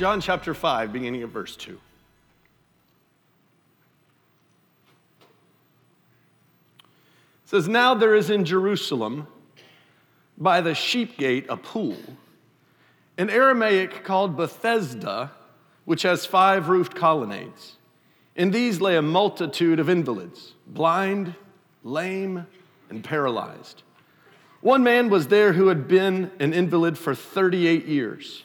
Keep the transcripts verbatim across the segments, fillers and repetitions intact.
John chapter five, beginning of verse two. It says, "Now there is in Jerusalem by the sheep gate a pool, in Aramaic called Bethesda, which has five roofed colonnades. In these lay a multitude of invalids, blind, lame, and paralyzed. One man was there who had been an invalid for thirty-eight years.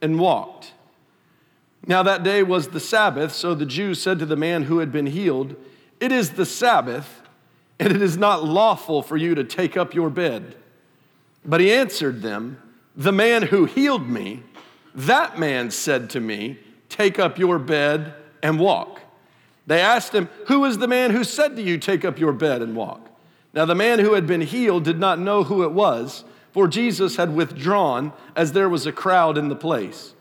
and walked. Now that day was the Sabbath, so the Jews said to the man who had been healed, 'It is the Sabbath, and it is not lawful for you to take up your bed.' But he answered them, 'The man who healed me, that man said to me, take up your bed and walk.' They asked him, 'Who is the man who said to you, take up your bed and walk?' Now the man who had been healed did not know who it was, for Jesus had withdrawn, as there was a crowd in the place.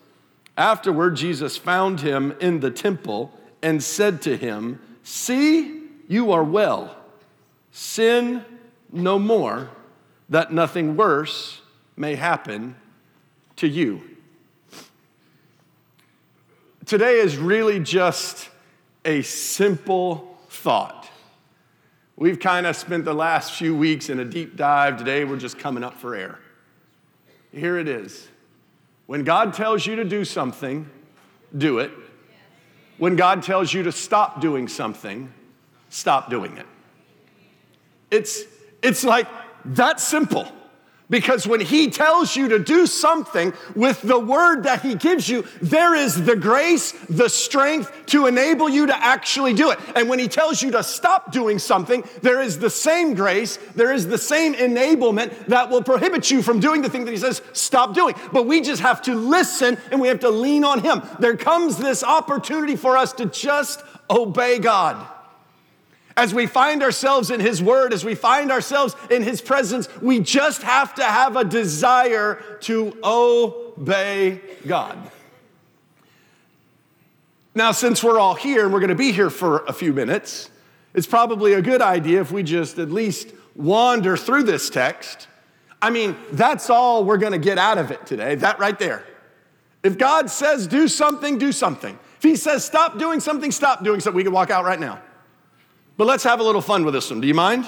Afterward, Jesus found him in the temple and said to him, 'See, you are well. Sin no more, that nothing worse may happen to you.'" Today is really just a simple thought. We've kind of spent the last few weeks in a deep dive. Today, we're just coming up for air. Here it is. When God tells you to do something, do it. When God tells you to stop doing something, stop doing it. It's, it's like that simple. Because when he tells you to do something with the word that he gives you, there is the grace, the strength to enable you to actually do it. And when he tells you to stop doing something, there is the same grace, there is the same enablement that will prohibit you from doing the thing that he says stop doing. But we just have to listen and we have to lean on him. There comes this opportunity for us to just obey God. As we find ourselves in his word, as we find ourselves in his presence, we just have to have a desire to obey God. Now, since we're all here and we're going to be here for a few minutes, it's probably a good idea if we just at least wander through this text. I mean, that's all we're going to get out of it today, that right there. If God says do something, do something. If he says stop doing something, stop doing something. We can walk out right now. But let's have a little fun with this one. Do you mind?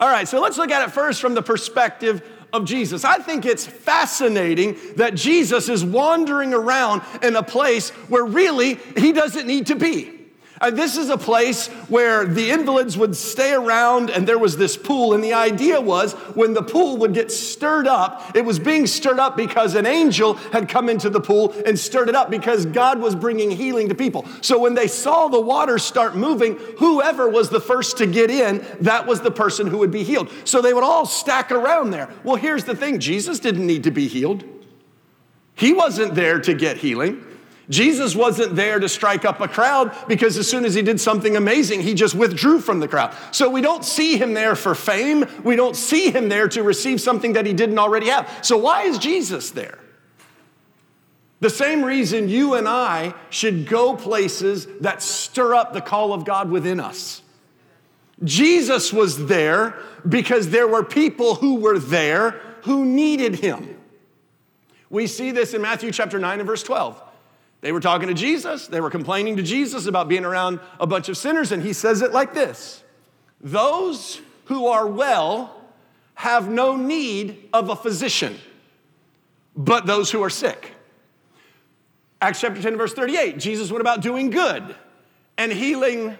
All right, so let's look at it first from the perspective of Jesus. I think it's fascinating that Jesus is wandering around in a place where really he doesn't need to be. And this is a place where the invalids would stay around and there was this pool. And the idea was when the pool would get stirred up, it was being stirred up because an angel had come into the pool and stirred it up because God was bringing healing to people. So when they saw the water start moving, whoever was the first to get in, that was the person who would be healed. So they would all stack around there. Well, here's the thing. Jesus didn't need to be healed. He wasn't there to get healing. Jesus wasn't there to strike up a crowd because as soon as he did something amazing, he just withdrew from the crowd. So we don't see him there for fame. We don't see him there to receive something that he didn't already have. So why is Jesus there? The same reason you and I should go places that stir up the call of God within us. Jesus was there because there were people who were there who needed him. We see this in Matthew chapter nine and verse twelve. They were talking to Jesus. They were complaining to Jesus about being around a bunch of sinners. And he says it like this: "Those who are well have no need of a physician, but those who are sick." Acts chapter ten, verse thirty-eight, Jesus went about doing good and healing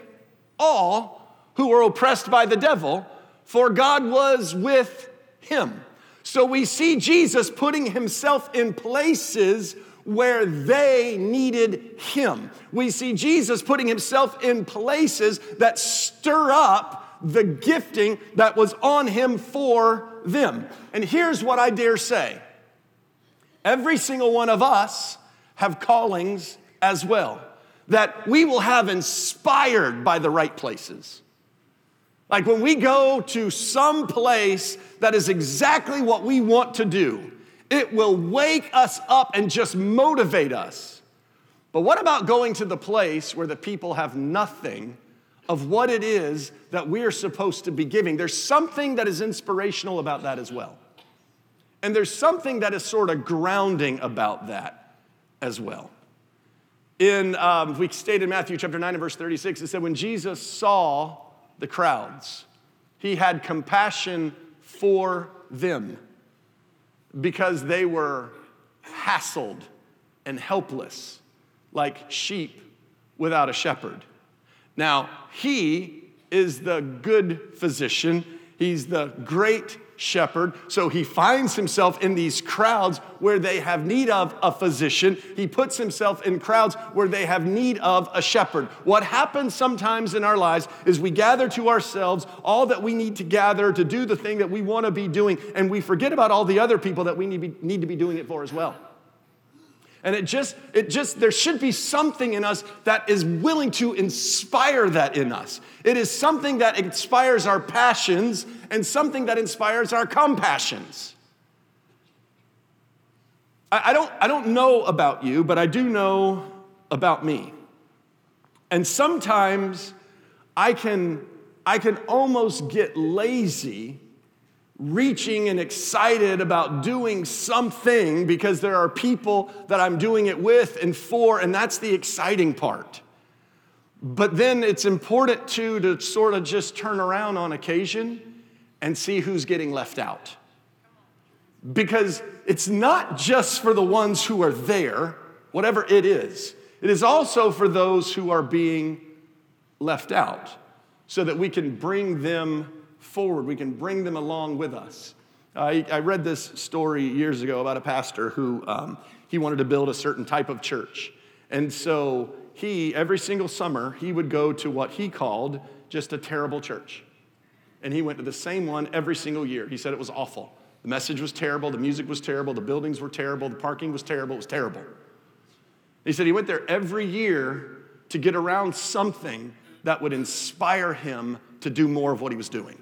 all who were oppressed by the devil, for God was with him. So we see Jesus putting himself in places where they needed him. We see Jesus putting himself in places that stir up the gifting that was on him for them. And here's what I dare say. Every single one of us have callings as well that we will have inspired by the right places. Like when we go to some place that is exactly what we want to do, it will wake us up and just motivate us. But what about going to the place where the people have nothing of what it is that we are supposed to be giving? There's something that is inspirational about that as well. And there's something that is sort of grounding about that as well. In, um, we stayed in Matthew chapter nine and verse thirty-six, it said, when Jesus saw the crowds, he had compassion for them because they were hassled and helpless like sheep without a shepherd. Now, he is the good physician. He's the great shepherd. So he finds himself in these crowds where they have need of a physician. He puts himself in crowds where they have need of a shepherd. What happens sometimes in our lives is we gather to ourselves all that we need to gather to do the thing that we want to be doing, and we forget about all the other people that we need to be doing it for as well. And it just, it just, there should be something in us that is willing to inspire that in us. It is something that inspires our passions and something that inspires our compassions. I, I don't, I don't know about you, but I do know about me. And sometimes I can, I can almost get lazy reaching and excited about doing something because there are people that I'm doing it with and for, and that's the exciting part. But then it's important too to sort of just turn around on occasion and see who's getting left out. Because it's not just for the ones who are there, whatever it is. It is also for those who are being left out so that we can bring them forward. We can bring them along with us. I, I read this story years ago about a pastor who um, he wanted to build a certain type of church. And so he, every single summer, he would go to what he called just a terrible church. And he went to the same one every single year. He said it was awful. The message was terrible. The music was terrible. The buildings were terrible. The parking was terrible. It was terrible. He said he went there every year to get around something that would inspire him to do more of what he was doing.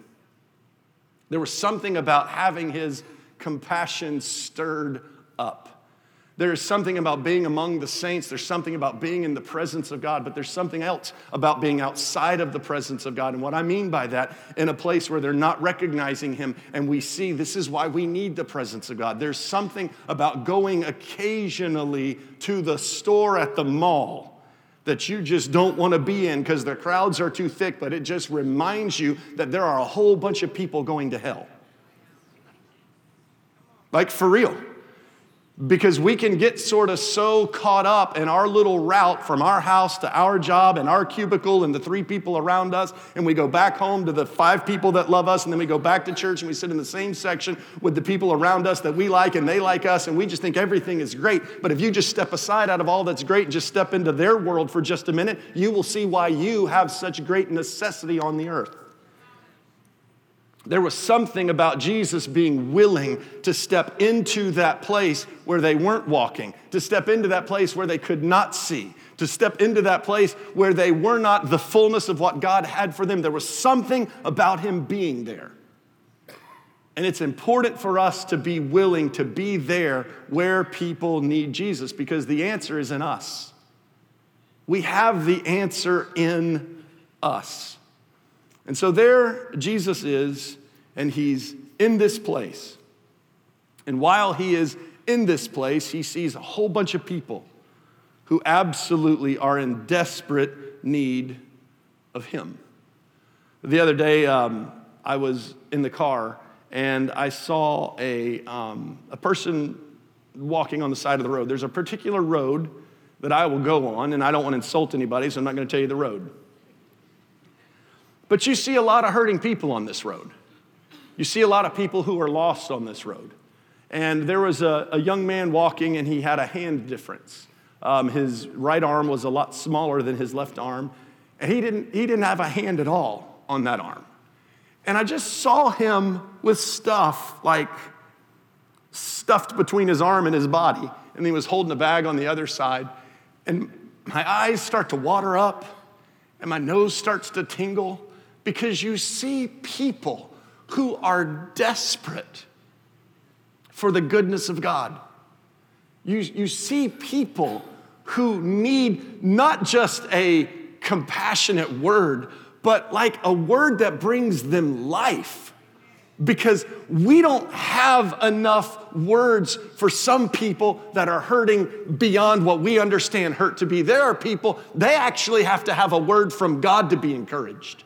There was something about having his compassion stirred up. There is something about being among the saints. There's something about being in the presence of God, but there's something else about being outside of the presence of God. And what I mean by that, in a place where they're not recognizing him, and we see this is why we need the presence of God. There's something about going occasionally to the store at the mall that you just don't want to be in because the crowds are too thick, but it just reminds you that there are a whole bunch of people going to hell. Like, for real. Because we can get sort of so caught up in our little route from our house to our job and our cubicle and the three people around us, and we go back home to the five people that love us, and then we go back to church and we sit in the same section with the people around us that we like and they like us, and we just think everything is great. But if you just step aside out of all that's great and just step into their world for just a minute, you will see why you have such great necessity on the earth. There was something about Jesus being willing to step into that place where they weren't walking, to step into that place where they could not see, to step into that place where they were not the fullness of what God had for them. There was something about him being there. And it's important for us to be willing to be there where people need Jesus, because the answer is in us. We have the answer in us. And so there Jesus is, and he's in this place. And while he is in this place, he sees a whole bunch of people who absolutely are in desperate need of him. The other day, um, I was in the car, and I saw a, um, a person walking on the side of the road. There's a particular road that I will go on, and I don't want to insult anybody, so I'm not going to tell you the road. But you see a lot of hurting people on this road. You see a lot of people who are lost on this road. And there was a, a young man walking, and he had a hand difference. Um, his right arm was a lot smaller than his left arm. And he didn't, he didn't have a hand at all on that arm. And I just saw him with stuff like stuffed between his arm and his body, and he was holding a bag on the other side. And my eyes start to water up, and my nose starts to tingle, because you see people who are desperate for the goodness of God. You, you see people who need not just a compassionate word, but like a word that brings them life. Because we don't have enough words for some people that are hurting beyond what we understand hurt to be. There are people, they actually have to have a word from God to be encouraged.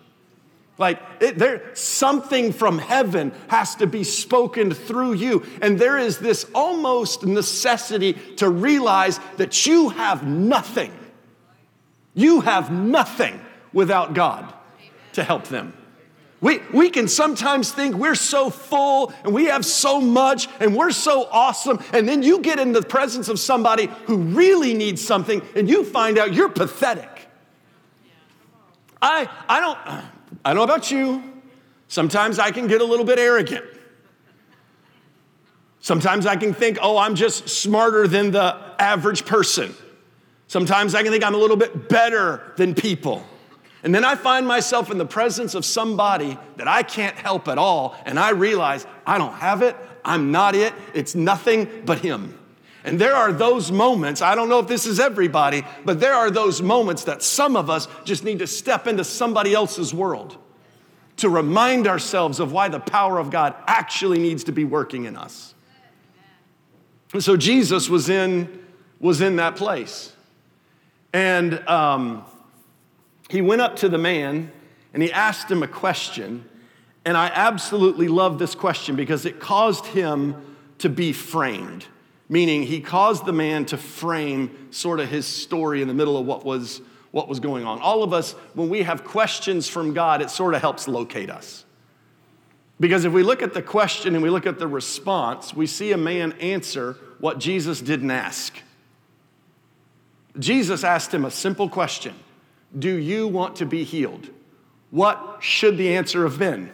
Like, it, there, something from heaven has to be spoken through you. And there is this almost necessity to realize that you have nothing. You have nothing without God to help them. We, we can sometimes think we're so full and we have so much and we're so awesome. And then you get in the presence of somebody who really needs something and you find out you're pathetic. I, I don't... I don't know about you. Sometimes I can get a little bit arrogant. Sometimes I can think, oh, I'm just smarter than the average person. Sometimes I can think I'm a little bit better than people. And then I find myself in the presence of somebody that I can't help at all, and I realize I don't have it, I'm not it, it's nothing but him. And there are those moments, I don't know if this is everybody, but there are those moments that some of us just need to step into somebody else's world to remind ourselves of why the power of God actually needs to be working in us. And so Jesus was in, was in that place. And um, he went up to the man and he asked him a question. And I absolutely love this question because it caused him to be framed. Meaning he caused the man to frame sort of his story in the middle of what was what was going on. All of us, when we have questions from God, it sort of helps locate us. Because if we look at the question and we look at the response, we see a man answer what Jesus didn't ask. Jesus asked him a simple question. Do you want to be healed? What should the answer have been?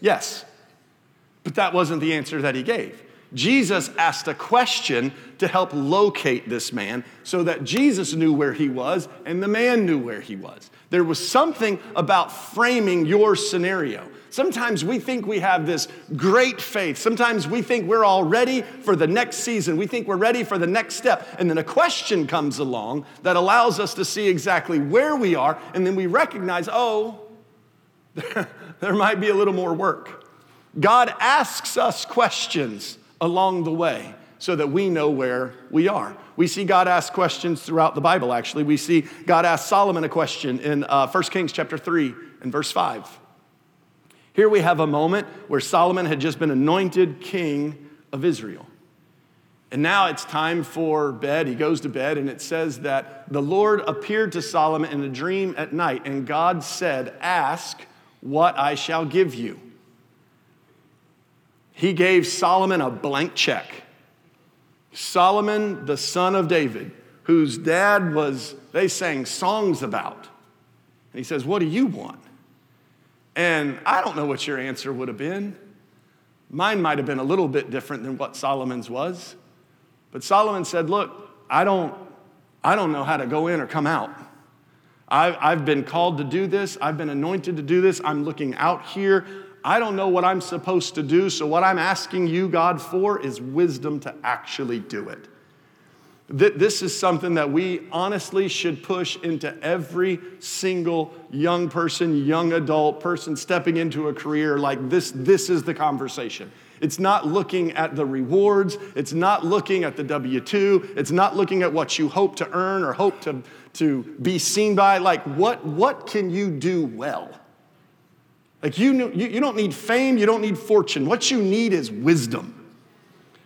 Yes. Yes. But that wasn't the answer that he gave. Jesus asked a question to help locate this man so that Jesus knew where he was and the man knew where he was. There was something about framing your scenario. Sometimes we think we have this great faith. Sometimes we think we're all ready for the next season. We think we're ready for the next step. And then a question comes along that allows us to see exactly where we are. And then we recognize, oh, there might be a little more work. God asks us questions along the way so that we know where we are. We see God ask questions throughout the Bible, actually. We see God asked Solomon a question in uh, First Kings chapter three and verse five. Here we have a moment where Solomon had just been anointed king of Israel. And now it's time for bed. He goes to bed, and it says that the Lord appeared to Solomon in a dream at night, and God said, "Ask what I shall give you." He gave Solomon a blank check. Solomon, the son of David, whose dad was, they sang songs about. And he says, "What do you want?" And I don't know what your answer would have been. Mine might have been a little bit different than what Solomon's was. But Solomon said, "Look, I don't, I don't know how to go in or come out. I've, I've been called to do this. I've been anointed to do this. I'm looking out here. I don't know what I'm supposed to do, so what I'm asking you, God, for is wisdom to actually do it." This is something that we honestly should push into every single young person, young adult, person stepping into a career like this. This is the conversation. It's not looking at the rewards. It's not looking at the W two. It's not looking at what you hope to earn or hope to, to be seen by. Like, what, what can you do well? Like you, know, you, you don't need fame, you don't need fortune. What you need is wisdom.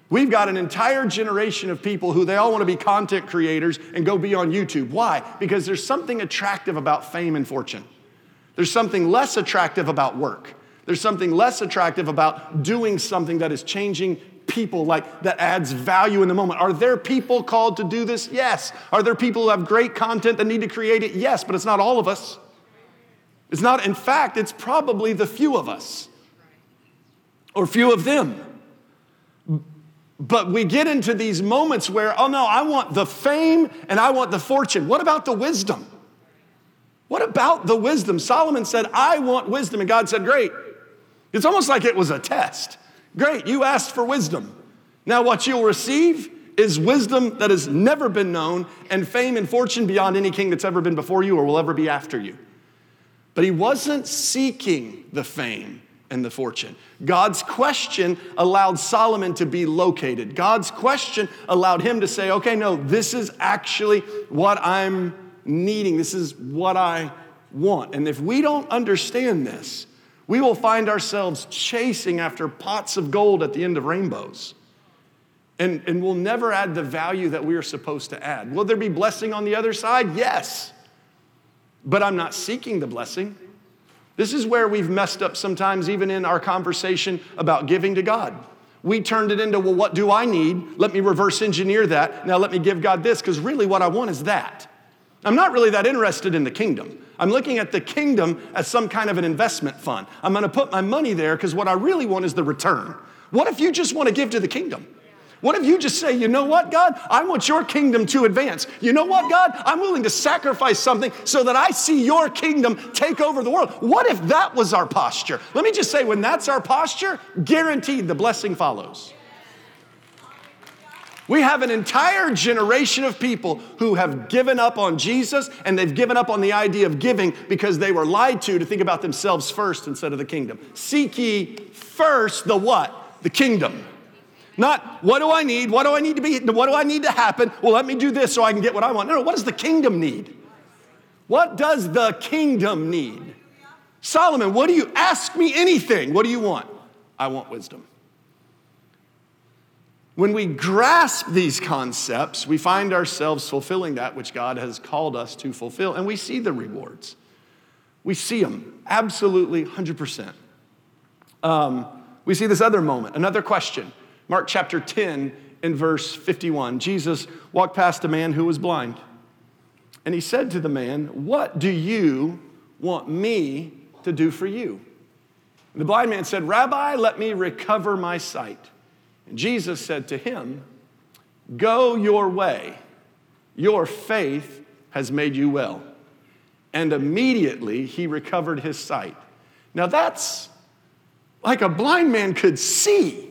We've got an entire generation of people who they all want to be content creators and go be on YouTube. Why? Because there's something attractive about fame and fortune. There's something less attractive about work. There's something less attractive about doing something that is changing people, like that adds value in the moment. Are there people called to do this? Yes. Are there people who have great content that need to create it? Yes, but it's not all of us. It's not, in fact, it's probably the few of us or few of them. But we get into these moments where, oh no, I want the fame and I want the fortune. What about the wisdom? What about the wisdom? Solomon said, I want wisdom. And God said, great. It's almost like it was a test. Great, you asked for wisdom. Now what you'll receive is wisdom that has never been known and fame and fortune beyond any king that's ever been before you or will ever be after you. But he wasn't seeking the fame and the fortune. God's question allowed Solomon to be located. God's question allowed him to say, okay, no, this is actually what I'm needing. This is what I want. And if we don't understand this, we will find ourselves chasing after pots of gold at the end of rainbows. And, and we'll never add the value that we are supposed to add. Will there be blessing on the other side? Yes. But I'm not seeking the blessing. This is where we've messed up sometimes, even in our conversation about giving to God. We turned it into, well, what do I need? Let me reverse engineer that. Now let me give God this, because really what I want is that. I'm not really that interested in the kingdom. I'm looking at the kingdom as some kind of an investment fund. I'm going to put my money there because what I really want is the return. What if you just want to give to the kingdom? What if you just say, you know what, God? I want your kingdom to advance. You know what, God? I'm willing to sacrifice something so that I see your kingdom take over the world. What if that was our posture? Let me just say, when that's our posture, guaranteed the blessing follows. We have an entire generation of people who have given up on Jesus, and they've given up on the idea of giving because they were lied to to think about themselves first instead of the kingdom. Seek ye first the what? The kingdom. Not, what do I need? What do I need to be? What do I need to happen? Well, let me do this so I can get what I want. No, no, what does the kingdom need? What does the kingdom need? Solomon, what do you, ask me anything. What do you want? I want wisdom. When we grasp these concepts, we find ourselves fulfilling that which God has called us to fulfill. And we see the rewards. We see them, absolutely, one hundred percent. Um, we see this other moment, another question. Mark chapter ten and verse fifty-one, Jesus walked past a man who was blind. And he said to the man, what do you want me to do for you? And the blind man said, Rabbi, let me recover my sight. And Jesus said to him, go your way. Your faith has made you well. And immediately he recovered his sight. Now that's like a blind man could see.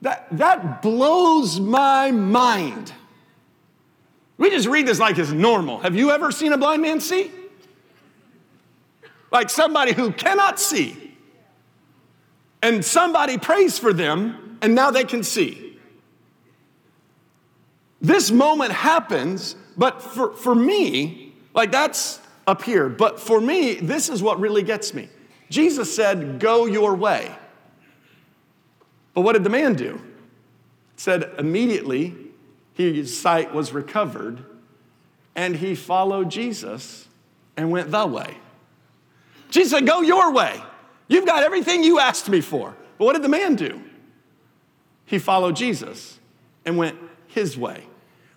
That, that blows my mind. We just read this like it's normal. Have you ever seen a blind man see? Like somebody who cannot see, and somebody prays for them, and now they can see. This moment happens, but for, for me, like that's up here. But for me, this is what really gets me. Jesus said, go your way. But what did the man do? It said immediately his sight was recovered, and he followed Jesus and went the way. Jesus said, go your way. You've got everything you asked me for. But what did the man do? He followed Jesus and went his way.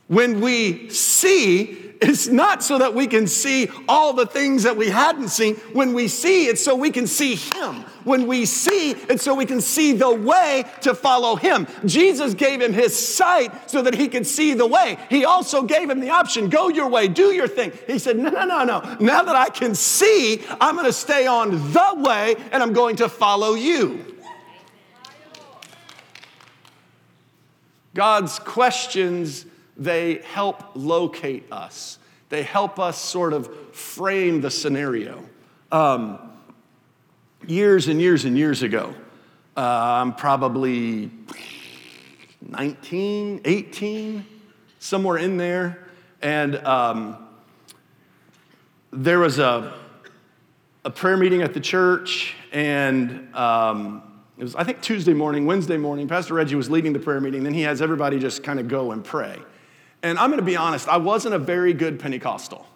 When we see, it's not so that we can see all the things that we hadn't seen. When we see, it's so we can see him. When we see, it's so we can see the way to follow him. Jesus gave him his sight so that he could see the way. He also gave him the option, go your way, do your thing. He said, no, no, no, no. Now that I can see, I'm going to stay on the way, and I'm going to follow you. God's questions, they help locate us. They help us sort of frame the scenario. Um, Years and years and years ago, uh, I'm probably nineteen, eighteen, somewhere in there. And um, there was a, a prayer meeting at the church. And um, it was, I think, Tuesday morning, Wednesday morning. Pastor Reggie was leading the prayer meeting. Then he has everybody just kind of go and pray. And I'm going to be honest, I wasn't a very good Pentecostal.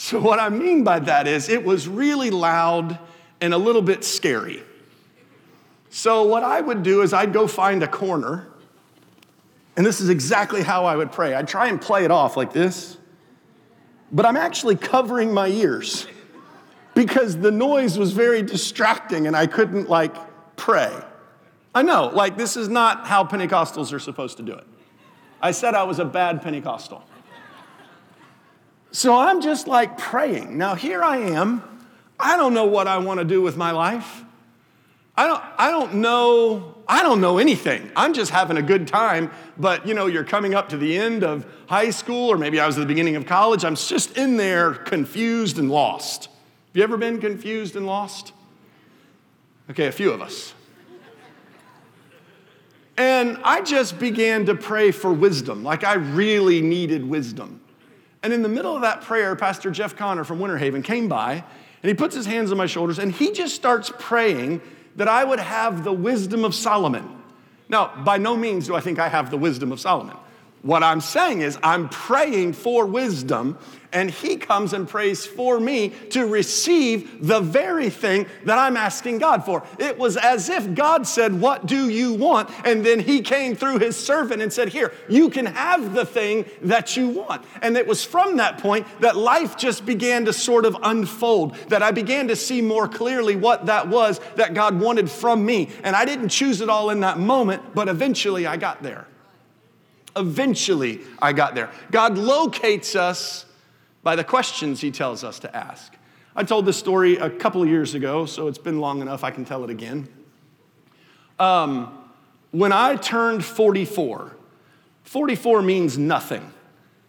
So what I mean by that is it was really loud and a little bit scary. So what I would do is I'd go find a corner, and this is exactly how I would pray. I'd try and play it off like this, but I'm actually covering my ears because the noise was very distracting and I couldn't like pray. I know, like, this is not how Pentecostals are supposed to do it. I said I was a bad Pentecostal. So I'm just like praying. Now here I am. I don't know what I want to do with my life. I don't, I don't know, I don't know anything. I'm just having a good time. But you know, you're coming up to the end of high school, or maybe I was at the beginning of college. I'm just in there confused and lost. Have you ever been confused and lost? Okay, a few of us. And I just began to pray for wisdom, like I really needed wisdom. And in the middle of that prayer, Pastor Jeff Connor from Winter Haven came by, and he puts his hands on my shoulders, and he just starts praying that I would have the wisdom of Solomon. Now, by no means do I think I have the wisdom of Solomon. What I'm saying is I'm praying for wisdom, and he comes and prays for me to receive the very thing that I'm asking God for. It was as if God said, "What do you want?" And then he came through his servant and said, "Here, you can have the thing that you want." And it was from that point that life just began to sort of unfold, that I began to see more clearly what that was that God wanted from me. And I didn't choose it all in that moment, but eventually I got there. Eventually, I got there. God locates us by the questions he tells us to ask. I told this story a couple of years ago, so it's been long enough I can tell it again. Um, when I turned forty-four, forty-four means nothing.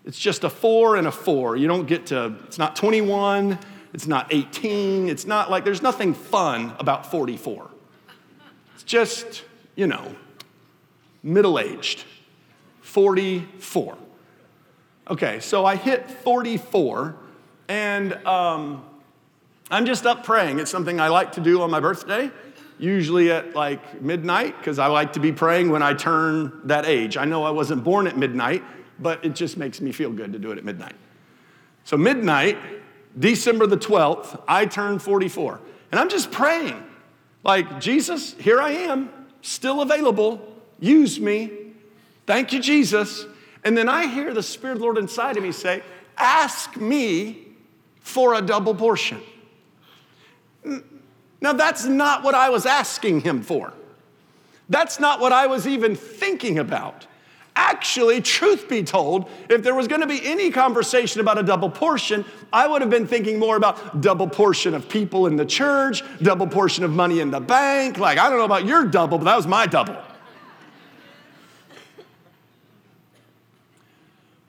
It's just a four and a four. You don't get to, it's not twenty-one, it's not eighteen, it's not like, there's nothing fun about forty-four. It's just, you know, middle-aged. forty-four. Okay, so I hit forty-four, and um, I'm just up praying. It's something I like to do on my birthday, usually at like midnight, because I like to be praying when I turn that age. I know I wasn't born at midnight, but it just makes me feel good to do it at midnight. So midnight, December the twelfth, I turned forty-four, and I'm just praying. Like, Jesus, here I am, still available, use me. Thank you, Jesus. And then I hear the Spirit of the Lord inside of me say, ask me for a double portion. Now, that's not what I was asking him for. That's not what I was even thinking about. Actually, truth be told, if there was going to be any conversation about a double portion, I would have been thinking more about double portion of people in the church, double portion of money in the bank. Like, I don't know about your double, but that was my double.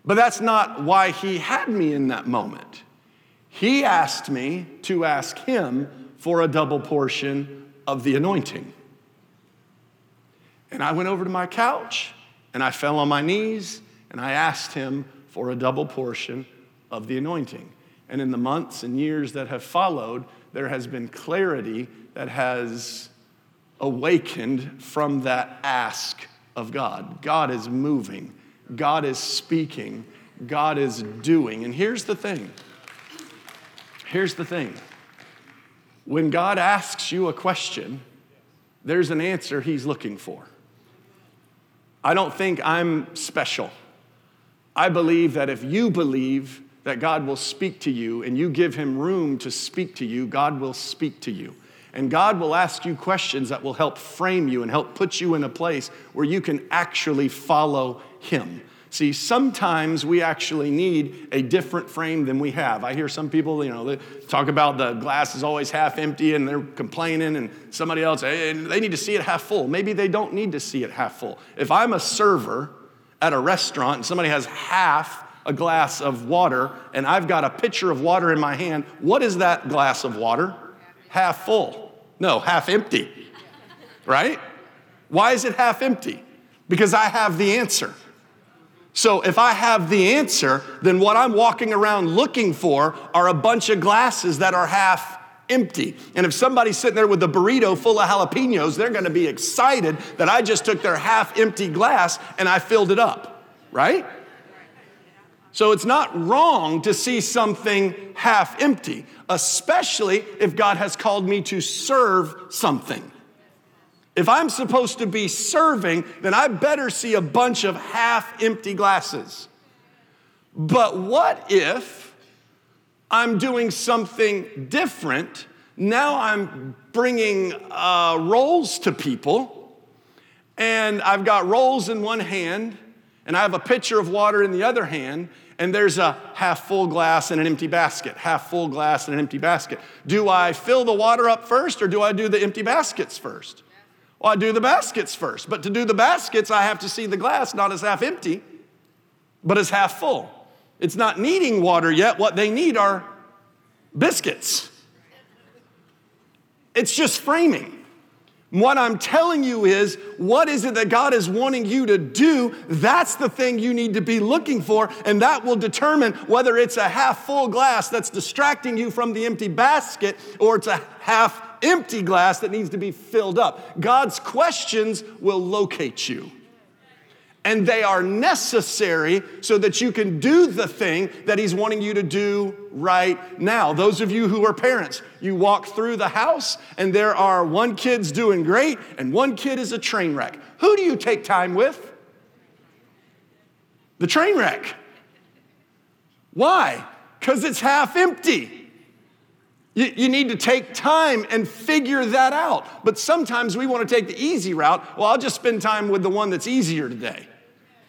But that's not why he had me in that moment. He asked me to ask him for a double portion of the anointing. And I went over to my couch, and I fell on my knees, and I asked him for a double portion of the anointing. And in the months and years that have followed, there has been clarity that has awakened from that ask of God. God is moving. God is speaking. God is doing. And here's the thing. Here's the thing. When God asks you a question, there's an answer he's looking for. I don't think I'm special. I believe that if you believe that God will speak to you and you give him room to speak to you, God will speak to you. And God will ask you questions that will help frame you and help put you in a place where you can actually follow him. See, sometimes we actually need a different frame than we have. I hear some people, you know, they talk about the glass is always half empty and they're complaining, and somebody else, hey, they need to see it half full. Maybe they don't need to see it half full. If I'm a server at a restaurant and somebody has half a glass of water and I've got a pitcher of water in my hand, what is that glass of water? Half full. No, half empty, right? Why is it half empty? Because I have the answer. So if I have the answer, then what I'm walking around looking for are a bunch of glasses that are half empty. And if somebody's sitting there with a burrito full of jalapenos, they're going to be excited that I just took their half empty glass and I filled it up, right? So it's not wrong to see something half empty, especially if God has called me to serve something. If I'm supposed to be serving, then I better see a bunch of half-empty glasses. But what if I'm doing something different? Now I'm bringing uh, roles to people. and I've got rolls in one hand, and I have a pitcher of water in the other hand, and there's a half full glass and an empty basket, half full glass and an empty basket. Do I fill the water up first, or do I do the empty baskets first? Well, I do the baskets first. But to do the baskets, I have to see the glass not as half empty, but as half full. It's not needing water yet. What they need are biscuits. It's just framing. What I'm telling you is, what is it that God is wanting you to do? That's the thing you need to be looking for, and that will determine whether it's a half-full glass that's distracting you from the empty basket, or it's a half-empty glass that needs to be filled up. God's questions will locate you, and they are necessary so that you can do the thing that he's wanting you to do right now. Those of you who are parents, you walk through the house and there are one kid's doing great and one kid is a train wreck. Who do you take time with? The train wreck. Why? Because it's half empty. You, you need to take time and figure that out. But sometimes we want to take the easy route. Well, I'll just spend time with the one that's easier today.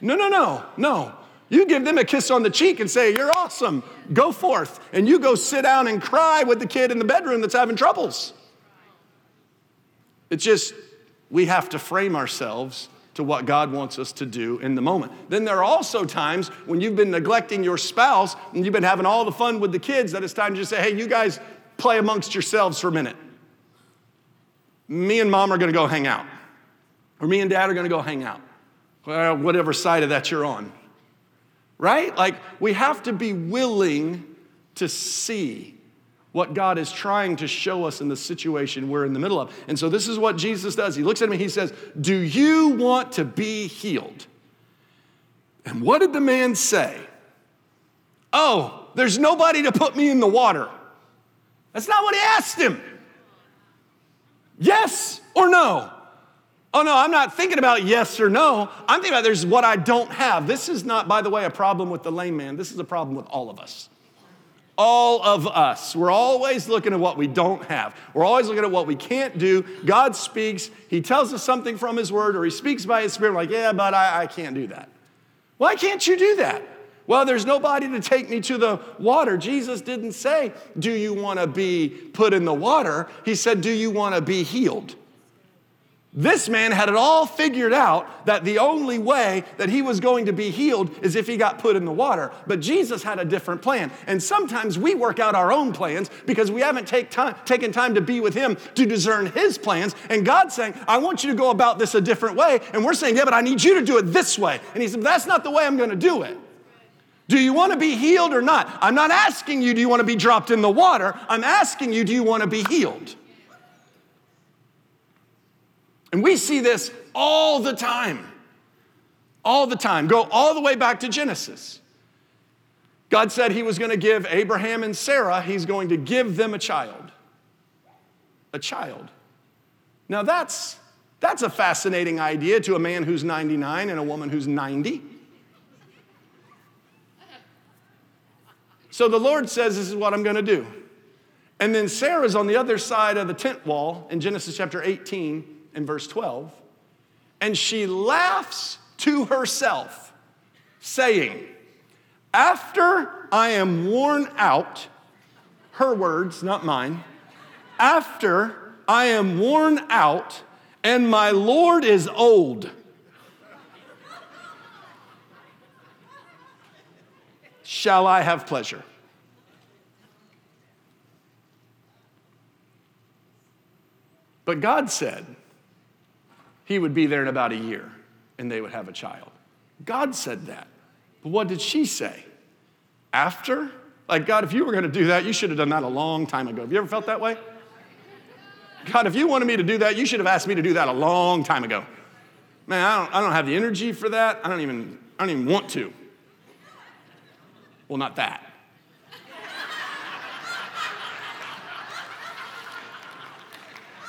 No, no, no, no. You give them a kiss on the cheek and say, you're awesome. Go forth. And you go sit down and cry with the kid in the bedroom that's having troubles. It's just, we have to frame ourselves to what God wants us to do in the moment. Then there are also times when you've been neglecting your spouse and you've been having all the fun with the kids that it's time to just say, hey, you guys, play amongst yourselves for a minute. Me and mom are going to go hang out. Or me and dad are going to go hang out. Well, whatever side of that you're on. Right? Like, we have to be willing to see what God is trying to show us in the situation we're in the middle of. And so this is what Jesus does. He looks at me, he says, do you want to be healed? And what did the man say? Oh, there's nobody to put me in the water. That's not what he asked him. Yes or no? Oh, no, I'm not thinking about yes or no. I'm thinking about there's what I don't have. This is not, by the way, a problem with the lame man. This is a problem with all of us. All of us. We're always looking at what we don't have. We're always looking at what we can't do. God speaks. He tells us something from his word, or he speaks by his spirit. We're like, yeah, but I, I can't do that. Why can't you do that? Well, there's nobody to take me to the water. Jesus didn't say, do you want to be put in the water? He said, do you want to be healed? This man had it all figured out that the only way that he was going to be healed is if he got put in the water. But Jesus had a different plan. And sometimes we work out our own plans because we haven't take time, taken time to be with him to discern his plans. And God's saying, I want you to go about this a different way. And we're saying, yeah, but I need you to do it this way. And he said, that's not the way I'm going to do it. Do you want to be healed or not? I'm not asking you, do you want to be dropped in the water? I'm asking you, do you want to be healed? And we see this all the time. All the time. Go all the way back to Genesis. God said he was going to give Abraham and Sarah, he's going to give them a child. A child. Now that's, that's a fascinating idea to a man who's ninety-nine and a woman who's ninety. So the Lord says, this is what I'm going to do. And then Sarah's on the other side of the tent wall in Genesis chapter eighteen and verse twelve. And she laughs to herself, saying, after I am worn out, her words, not mine, after I am worn out and my Lord is old. Shall I have pleasure? But God said he would be there in about a year and they would have a child. God said that. But what did she say? After? Like, God, if you were going to do that, you should have done that a long time ago. Have you ever felt that way? God, if you wanted me to do that, you should have asked me to do that a long time ago. Man, I don't, I don't have the energy for that. I don't even, I don't even want to. Well, not that.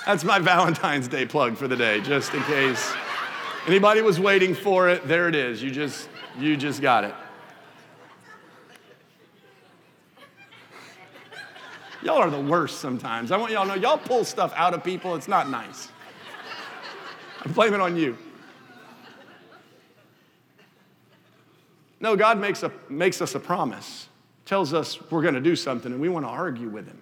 That's my Valentine's Day plug for the day, just in case anybody was waiting for it. There it is. You just, you just got it. Y'all are the worst sometimes. I want y'all to know y'all pull stuff out of people. It's not nice. I blame it on you. No, God makes a, makes us a promise, tells us we're going to do something, and we want to argue with him.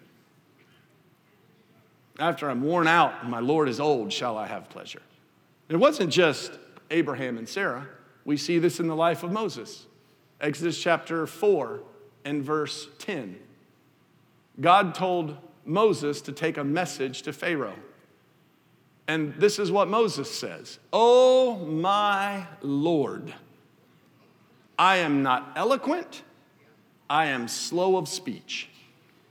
After I'm worn out and my Lord is old, shall I have pleasure? It wasn't just Abraham and Sarah. We see this in the life of Moses. Exodus chapter four and verse ten. God told Moses to take a message to Pharaoh. And this is what Moses says. Oh, my Lord, I am not eloquent. I am slow of speech.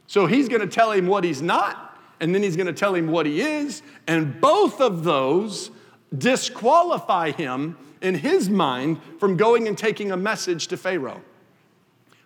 So he's going to tell him what he's not, and then he's going to tell him what he is. And both of those disqualify him in his mind from going and taking a message to Pharaoh.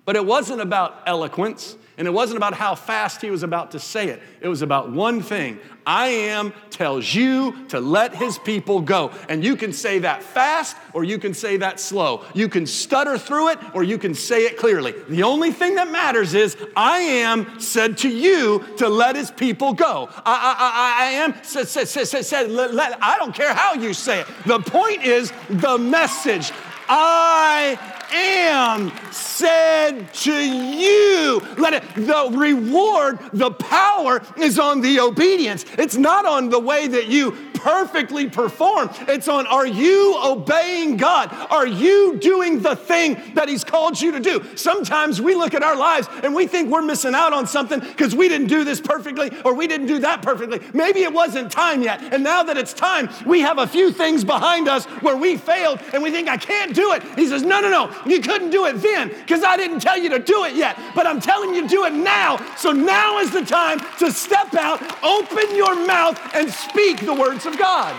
But it wasn't about eloquence, and it wasn't about how fast he was about to say it. It was about one thing. I am tells you to let his people go. And you can say that fast, or you can say that slow. You can stutter through it, or you can say it clearly. The only thing that matters is, I am said to you to let his people go. I, I, I, I am said, said, said, said, said let, let, I don't care how you say it. The point is the message. I am said to you. Let it, the reward, the power is on the obedience. It's not on the way that you perfectly perform. It's on, are you obeying God? Are you doing the thing that he's called you to do? Sometimes we look at our lives and we think we're missing out on something because we didn't do this perfectly or we didn't do that perfectly. Maybe it wasn't time yet. And now that it's time, we have a few things behind us where we failed and we think, I can't do it. He says, no, no, no. You couldn't do it then because I didn't tell you to do it yet, but I'm telling you do it now. So now is the time to step out, open your mouth, and speak the words of God.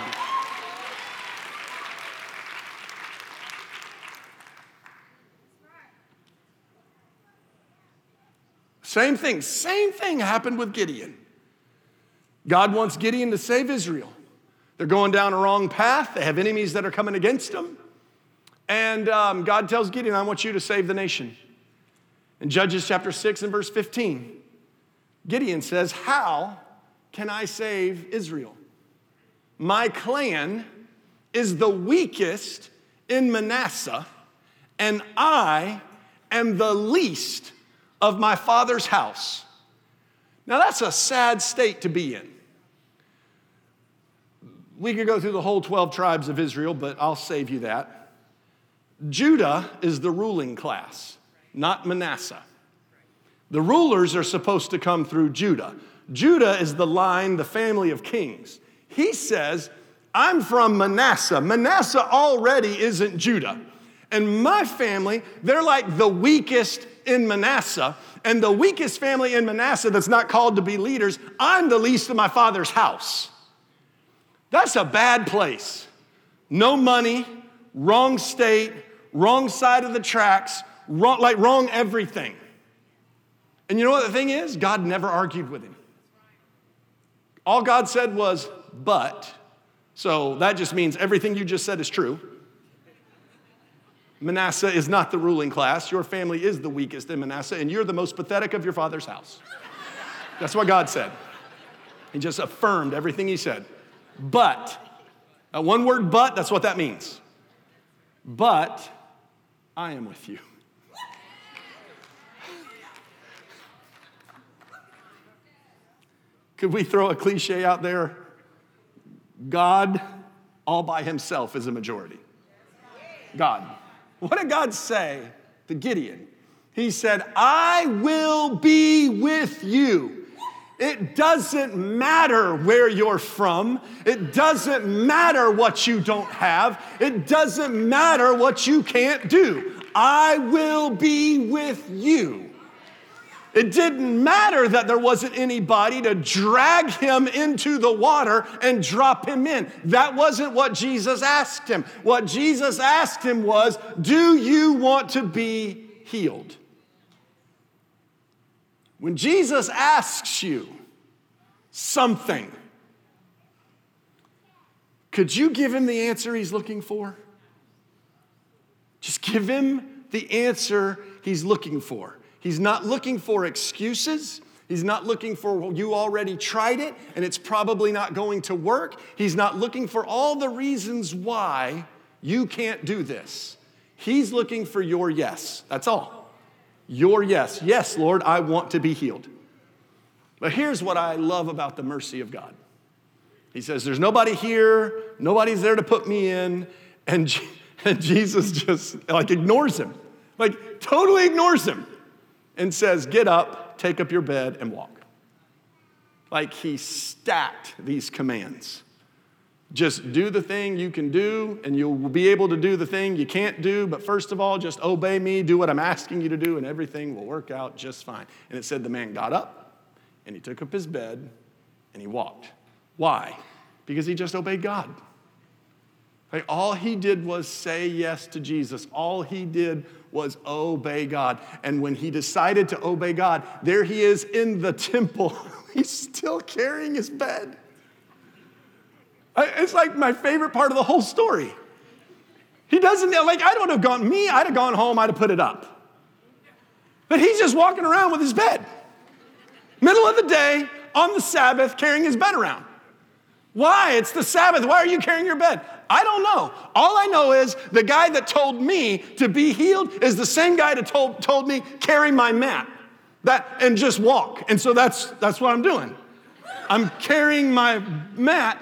Same thing, same thing happened with Gideon. God wants Gideon to save Israel. They're going down a wrong path. They have enemies that are coming against them. And um, God tells Gideon, I want you to save the nation. In Judges chapter six and verse fifteen, Gideon says, how can I save Israel? My clan is the weakest in Manasseh, and I am the least of my father's house. Now, that's a sad state to be in. We could go through the whole twelve tribes of Israel, but I'll save you that. Judah is the ruling class, not Manasseh. The rulers are supposed to come through Judah. Judah is the line, the family of kings. He says, I'm from Manasseh. Manasseh already isn't Judah. And my family, they're like the weakest in Manasseh. And the weakest family in Manasseh that's not called to be leaders, I'm the least of my father's house. That's a bad place. No money, wrong state, wrong side of the tracks, wrong, like wrong everything. And you know what the thing is? God never argued with him. All God said was, but, so that just means everything you just said is true. Manasseh is not the ruling class. Your family is the weakest in Manasseh, and you're the most pathetic of your father's house. That's what God said. He just affirmed everything he said. But, that one word, but, that's what that means. But, I am with you. Could we throw a cliche out there? God all by himself is a majority. God. What did God say to Gideon? He said, I will be with you. It doesn't matter where you're from. It doesn't matter what you don't have. It doesn't matter what you can't do. I will be with you. It didn't matter that there wasn't anybody to drag him into the water and drop him in. That wasn't what Jesus asked him. What Jesus asked him was, do you want to be healed? When Jesus asks you something, could you give him the answer he's looking for? Just give him the answer he's looking for. He's not looking for excuses. He's not looking for, well, you already tried it, and it's probably not going to work. He's not looking for all the reasons why you can't do this. He's looking for your yes. That's all. Your yes. Yes, Lord, I want to be healed. But here's what I love about the mercy of God. He says, there's nobody here. Nobody's there to put me in. And, Je- and Jesus just like ignores him. Like totally ignores him. And says, get up, take up your bed, and walk. Like he stacked these commands. Just do the thing you can do, and you'll be able to do the thing you can't do. But first of all, just obey me, do what I'm asking you to do, and everything will work out just fine. And it said the man got up, and he took up his bed, and he walked. Why? Because he just obeyed God. Like, all he did was say yes to Jesus. All he did was obey God. And when he decided to obey God, there he is in the temple. He's still carrying his bed. It's like my favorite part of the whole story. He doesn't, like, I don't have gone, me, I'd have gone home, I'd have put it up. But he's just walking around with his bed. Middle of the day, on the Sabbath, carrying his bed around. Why? It's the Sabbath. Why are you carrying your bed? I don't know. All I know is the guy that told me to be healed is the same guy that told, told me, carry my mat that, and just walk. And so that's, that's what I'm doing. I'm carrying my mat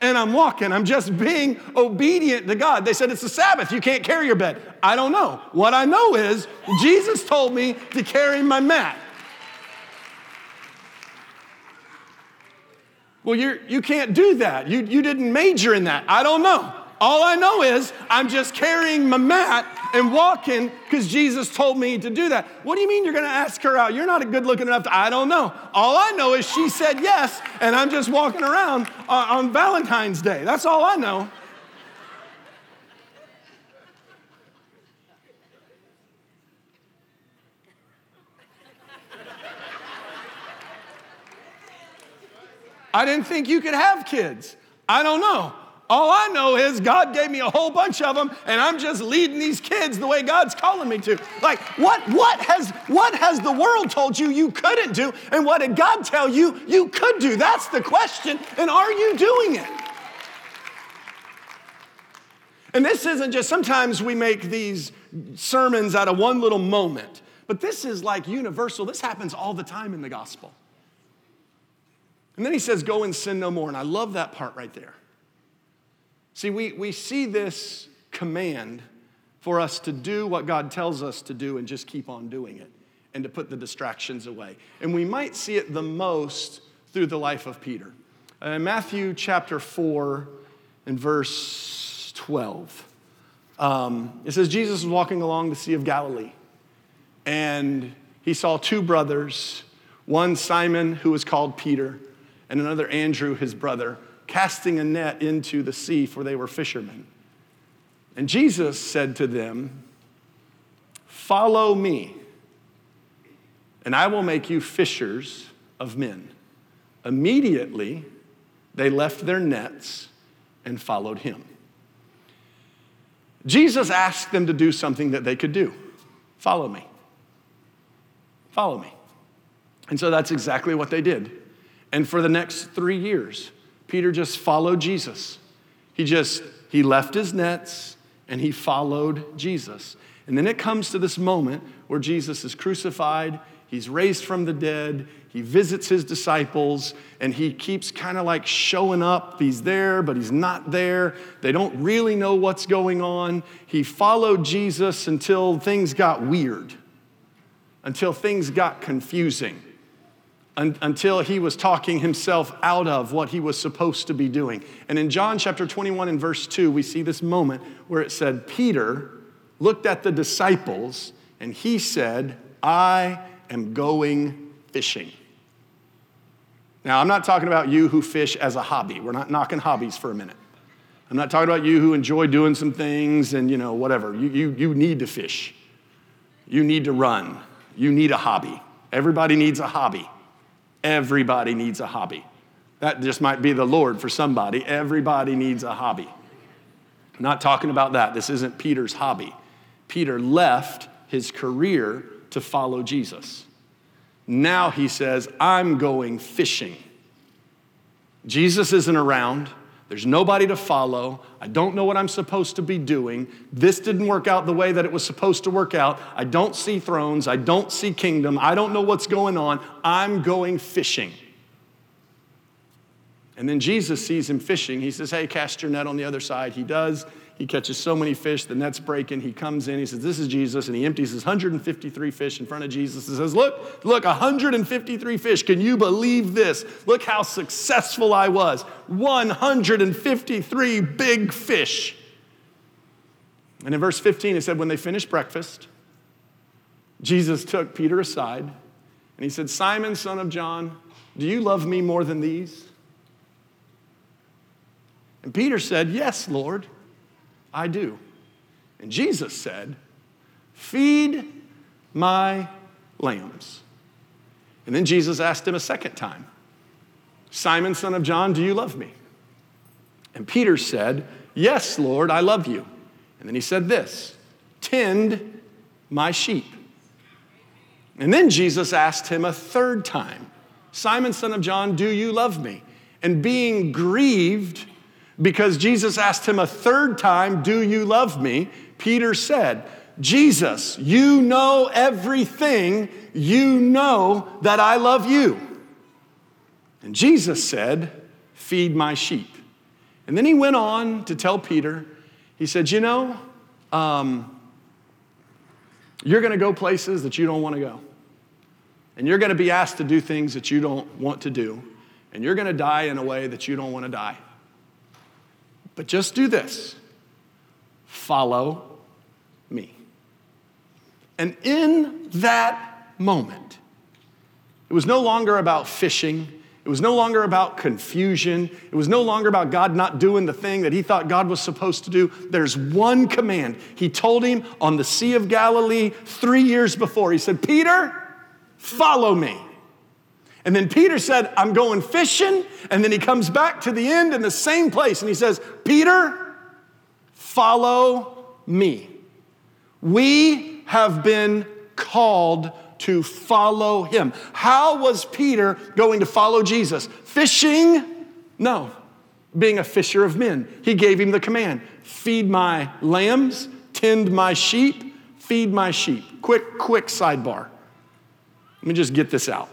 and I'm walking. I'm just being obedient to God. They said, it's the Sabbath. You can't carry your bed. I don't know. What I know is Jesus told me to carry my mat. Well, you you can't do that. You, you didn't major in that. I don't know. All I know is I'm just carrying my mat and walking because Jesus told me to do that. What do you mean you're going to ask her out? You're not good looking enough to, I don't know. All I know is she said yes, and I'm just walking around uh, on Valentine's Day. That's all I know. I didn't think you could have kids. I don't know. All I know is God gave me a whole bunch of them, and I'm just leading these kids the way God's calling me to. Like, what, what, has, what has the world told you you couldn't do, and what did God tell you you could do? That's the question, and are you doing it? And this isn't just, sometimes we make these sermons out of one little moment, but this is like universal. This happens all the time in the gospel. And then he says, go and sin no more. And I love that part right there. See, we, we see this command for us to do what God tells us to do and just keep on doing it and to put the distractions away. And we might see it the most through the life of Peter. In Matthew chapter four and verse twelve, um, it says, Jesus was walking along the Sea of Galilee, and he saw two brothers, one Simon, who was called Peter, and another Andrew, his brother, casting a net into the sea, for they were fishermen. And Jesus said to them, follow me, and I will make you fishers of men. Immediately, they left their nets and followed him. Jesus asked them to do something that they could do. Follow me. Follow me. And so that's exactly what they did. And for the next three years, Peter just followed Jesus. He just, he left his nets and he followed Jesus. And then it comes to this moment where Jesus is crucified, he's raised from the dead, he visits his disciples, and he keeps kind of like showing up. He's there, but he's not there. They don't really know what's going on. He followed Jesus until things got weird, until things got confusing. Until he was talking himself out of what he was supposed to be doing. And in John chapter twenty-one and verse two, we see this moment where it said, Peter looked at the disciples and he said, I am going fishing. Now, I'm not talking about you who fish as a hobby. We're not knocking hobbies for a minute. I'm not talking about you who enjoy doing some things and, you know, whatever. You, you, you need to fish. You need to run. You need a hobby. Everybody needs a hobby. Everybody needs a hobby. That just might be the Lord for somebody. Everybody needs a hobby. I'm not talking about that. This isn't Peter's hobby. Peter left his career to follow Jesus. Now he says, I'm going fishing. Jesus isn't around. There's nobody to follow. I don't know what I'm supposed to be doing. This didn't work out the way that it was supposed to work out. I don't see thrones. I don't see kingdom. I don't know what's going on. I'm going fishing. And then Jesus sees him fishing. He says, hey, cast your net on the other side. He does. He catches so many fish, the net's breaking. He comes in, he says, this is Jesus. And he empties his one hundred fifty-three fish in front of Jesus and says, look, look, one hundred fifty-three fish. Can you believe this? Look how successful I was. one hundred fifty-three big fish. And in verse fifteen, it said, when they finished breakfast, Jesus took Peter aside and he said, Simon, son of John, do you love me more than these? And Peter said, yes, Lord, I do. And Jesus said, feed my lambs. And then Jesus asked him a second time, Simon, son of John, do you love me? And Peter said, yes, Lord, I love you. And then he said this, tend my sheep. And then Jesus asked him a third time, Simon, son of John, do you love me? And being grieved because Jesus asked him a third time, do you love me? Peter said, Jesus, you know everything. You know that I love you. And Jesus said, feed my sheep. And then he went on to tell Peter, he said, you know, um, you're going to go places that you don't want to go. And you're going to be asked to do things that you don't want to do. And you're going to die in a way that you don't want to die. But just do this, follow me. And in that moment, it was no longer about fishing. It was no longer about confusion. It was no longer about God not doing the thing that he thought God was supposed to do. There's one command. He told him on the Sea of Galilee three years before. He said, Peter, follow me. And then Peter said, I'm going fishing. And then he comes back to the end in the same place. And he says, Peter, follow me. We have been called to follow him. How was Peter going to follow Jesus? Fishing? No. Being a fisher of men. He gave him the command. Feed my lambs, tend my sheep, feed my sheep. Quick, quick sidebar. Let me just get this out.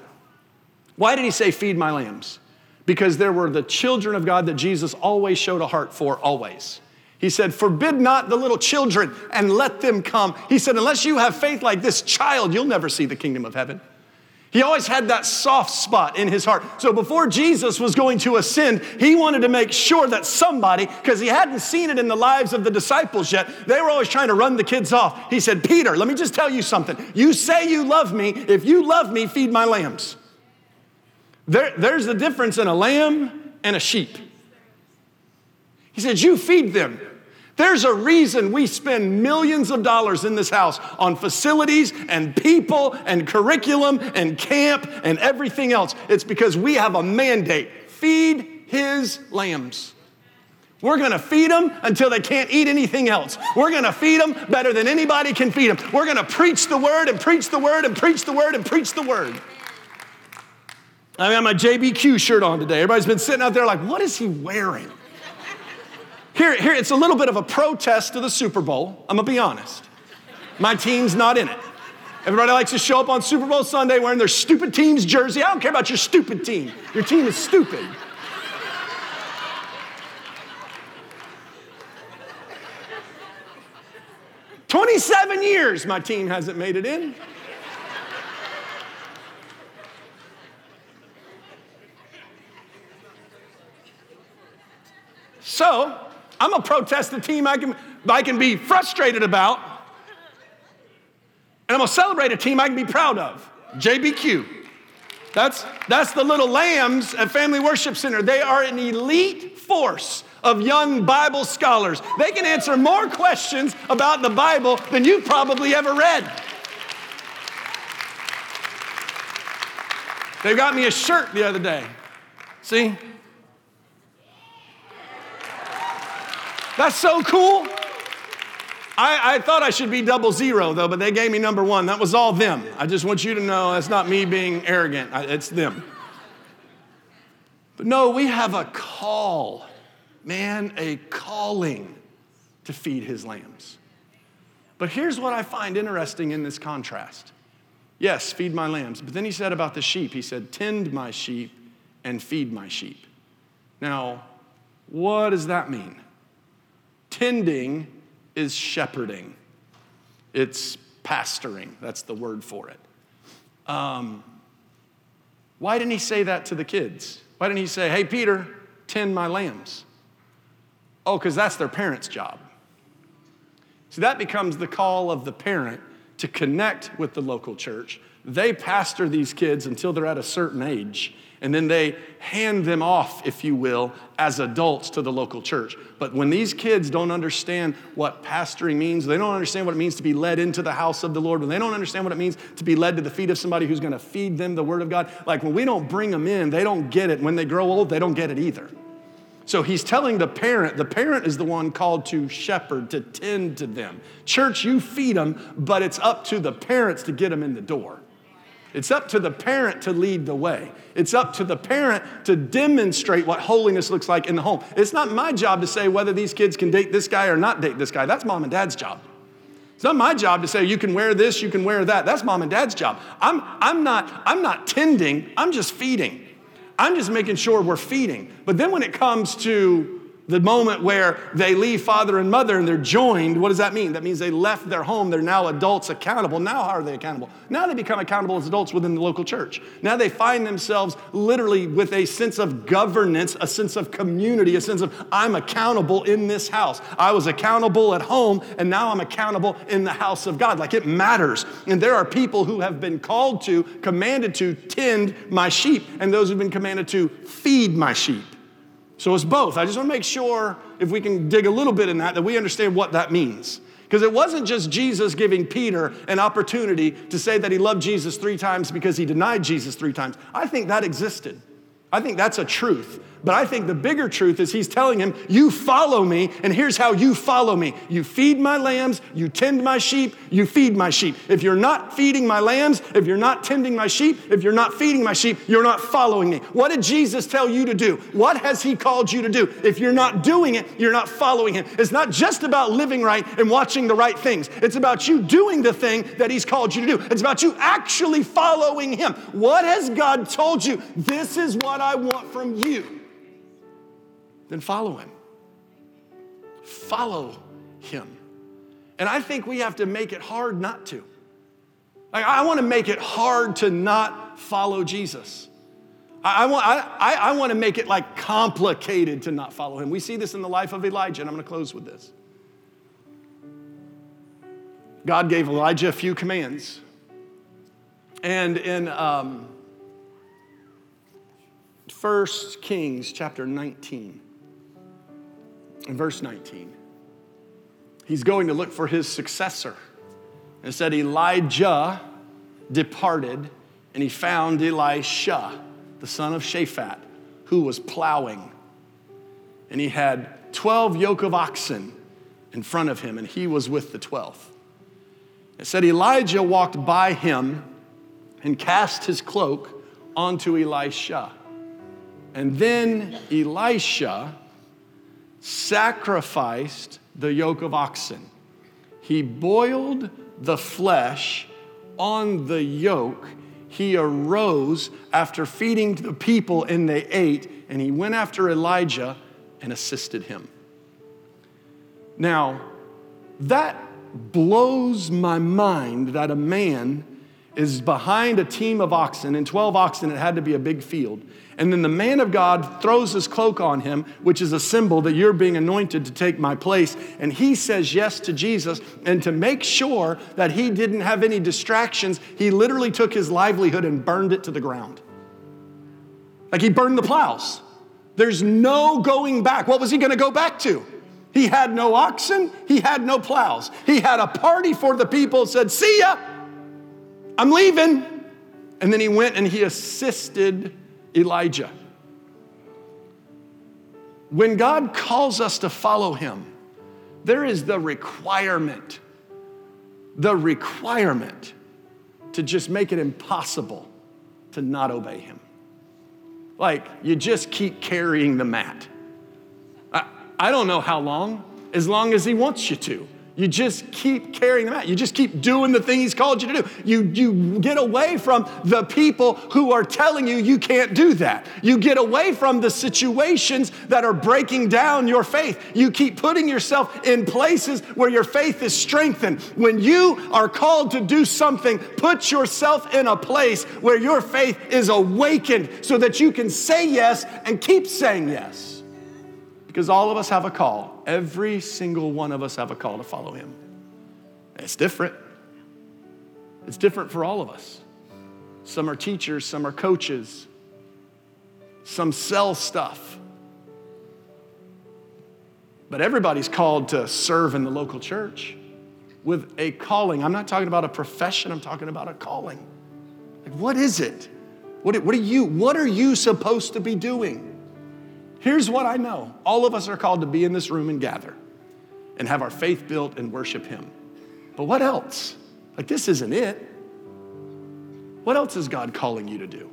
Why did he say, feed my lambs? Because there were the children of God that Jesus always showed a heart for, always. He said, forbid not the little children and let them come. He said, unless you have faith like this child, you'll never see the kingdom of heaven. He always had that soft spot in his heart. So before Jesus was going to ascend, he wanted to make sure that somebody, because he hadn't seen it in the lives of the disciples yet, they were always trying to run the kids off. He said, Peter, let me just tell you something. You say you love me. If you love me, feed my lambs. There, there's the difference in a lamb and a sheep. He says, you feed them. There's a reason we spend millions of dollars in this house on facilities and people and curriculum and camp and everything else. It's because we have a mandate. Feed his lambs. We're going to feed them until they can't eat anything else. We're going to feed them better than anybody can feed them. We're going to preach the word and preach the word and preach the word and preach the word. I got my J B Q shirt on today. Everybody's been sitting out there like, what is he wearing? Here, here, it's a little bit of a protest to the Super Bowl. I'm going to be honest. My team's not in it. Everybody likes to show up on Super Bowl Sunday wearing their stupid team's jersey. I don't care about your stupid team. Your team is stupid. twenty-seven years my team hasn't made it in. So I'm going to protest the team I can, I can be frustrated about, and I'm going to celebrate a team I can be proud of, J B Q. That's, that's the little lambs at Family Worship Center. They are an elite force of young Bible scholars. They can answer more questions about the Bible than you've probably ever read. They got me a shirt the other day. See? That's so cool. I, I thought I should be double zero, though, but they gave me number one. That was all them. I just want you to know that's not me being arrogant. I, it's them. But no, we have a call man a calling to feed his lambs. But here's what I find interesting in this contrast. Yes, feed my lambs. But then he said about the sheep, he said, tend my sheep and feed my sheep. Now, what does that mean? Tending is shepherding. It's pastoring. That's the word for it. Um, why didn't he say that to the kids? Why didn't he say, hey, Peter, tend my lambs? Oh, because that's their parents' job. So that becomes the call of the parent to connect with the local church. They pastor these kids until they're at a certain age, and then they hand them off, if you will, as adults to the local church. But when these kids don't understand what pastoring means, they don't understand what it means to be led into the house of the Lord, when they don't understand what it means to be led to the feet of somebody who's going to feed them the Word of God, like when we don't bring them in, they don't get it. When they grow old, they don't get it either. So he's telling the parent, the parent is the one called to shepherd, to tend to them. Church, you feed them, but it's up to the parents to get them in the door. It's up to the parent to lead the way. It's up to the parent to demonstrate what holiness looks like in the home. It's not my job to say whether these kids can date this guy or not date this guy. That's mom and dad's job. It's not my job to say you can wear this, you can wear that. That's mom and dad's job. I'm, I'm not, I'm not tending, I'm just feeding. I'm just making sure we're feeding. But then when it comes to the moment where they leave father and mother and they're joined, what does that mean? That means they left their home. They're now adults accountable. Now how are they accountable? Now they become accountable as adults within the local church. Now they find themselves literally with a sense of governance, a sense of community, a sense of I'm accountable in this house. I was accountable at home, and now I'm accountable in the house of God. Like it matters. And there are people who have been called to, commanded to tend my sheep, and those who've been commanded to feed my sheep. So it's both. I just want to make sure if we can dig a little bit in that, that we understand what that means. Because it wasn't just Jesus giving Peter an opportunity to say that he loved Jesus three times because he denied Jesus three times. I think that existed. I think that's a truth. But I think the bigger truth is he's telling him, you follow me, and here's how you follow me. You feed my lambs, you tend my sheep, you feed my sheep. If you're not feeding my lambs, if you're not tending my sheep, if you're not feeding my sheep, you're not following me. What did Jesus tell you to do? What has he called you to do? If you're not doing it, you're not following him. It's not just about living right and watching the right things. It's about you doing the thing that he's called you to do. It's about you actually following him. What has God told you? This is what I want from you. Then follow him. Follow him. And I think we have to make it hard not to. Like, I want to make it hard to not follow Jesus. I, I want I, I want to make it like complicated to not follow him. We see this in the life of Elijah, and I'm going to close with this. God gave Elijah a few commands. And in um, First Kings chapter nineteen, in verse nineteen, he's going to look for his successor. And it said Elijah departed, and he found Elisha, the son of Shaphat, who was plowing. And he had twelve yoke of oxen in front of him, and he was with the twelfth. It said Elijah walked by him and cast his cloak onto Elisha. And then Elisha sacrificed the yoke of oxen. He boiled the flesh on the yoke. He arose after feeding the people, and they ate, and he went after Elijah and assisted him. Now, that blows my mind that a man is behind a team of oxen, and twelve oxen, it had to be a big field. And then the man of God throws his cloak on him, which is a symbol that you're being anointed to take my place. And he says yes to Jesus. And to make sure that he didn't have any distractions, he literally took his livelihood and burned it to the ground. Like he burned the plows. There's no going back. What was he going to go back to? He had no oxen. He had no plows. He had a party for the people, said, see ya, I'm leaving. And then he went and he assisted Elijah. When God calls us to follow him, there is the requirement, the requirement to just make it impossible to not obey him. Like, you just keep carrying the mat. I, I don't know how long, as long as he wants you to. You just keep carrying them out. You just keep doing the thing he's called you to do. You, you get away from the people who are telling you you can't do that. You get away from the situations that are breaking down your faith. You keep putting yourself in places where your faith is strengthened. When you are called to do something, put yourself in a place where your faith is awakened so that you can say yes and keep saying yes. Because all of us have a call. Every single one of us have a call to follow him. It's different. It's different for all of us. Some are teachers, some are coaches, some sell stuff. But everybody's called to serve in the local church with a calling. I'm not talking about a profession, I'm talking about a calling. Like, what is it? What, what are you, what are you supposed to be doing? Here's what I know. All of us are called to be in this room and gather and have our faith built and worship him. But what else? Like, this isn't it. What else is God calling you to do?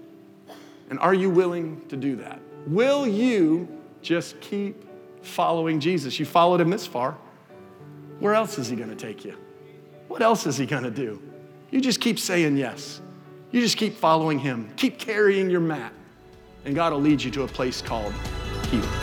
And are you willing to do that? Will you just keep following Jesus? You followed him this far. Where else is he going to take you? What else is he going to do? You just keep saying yes. You just keep following him. Keep carrying your mat, and God will lead you to a place called healing.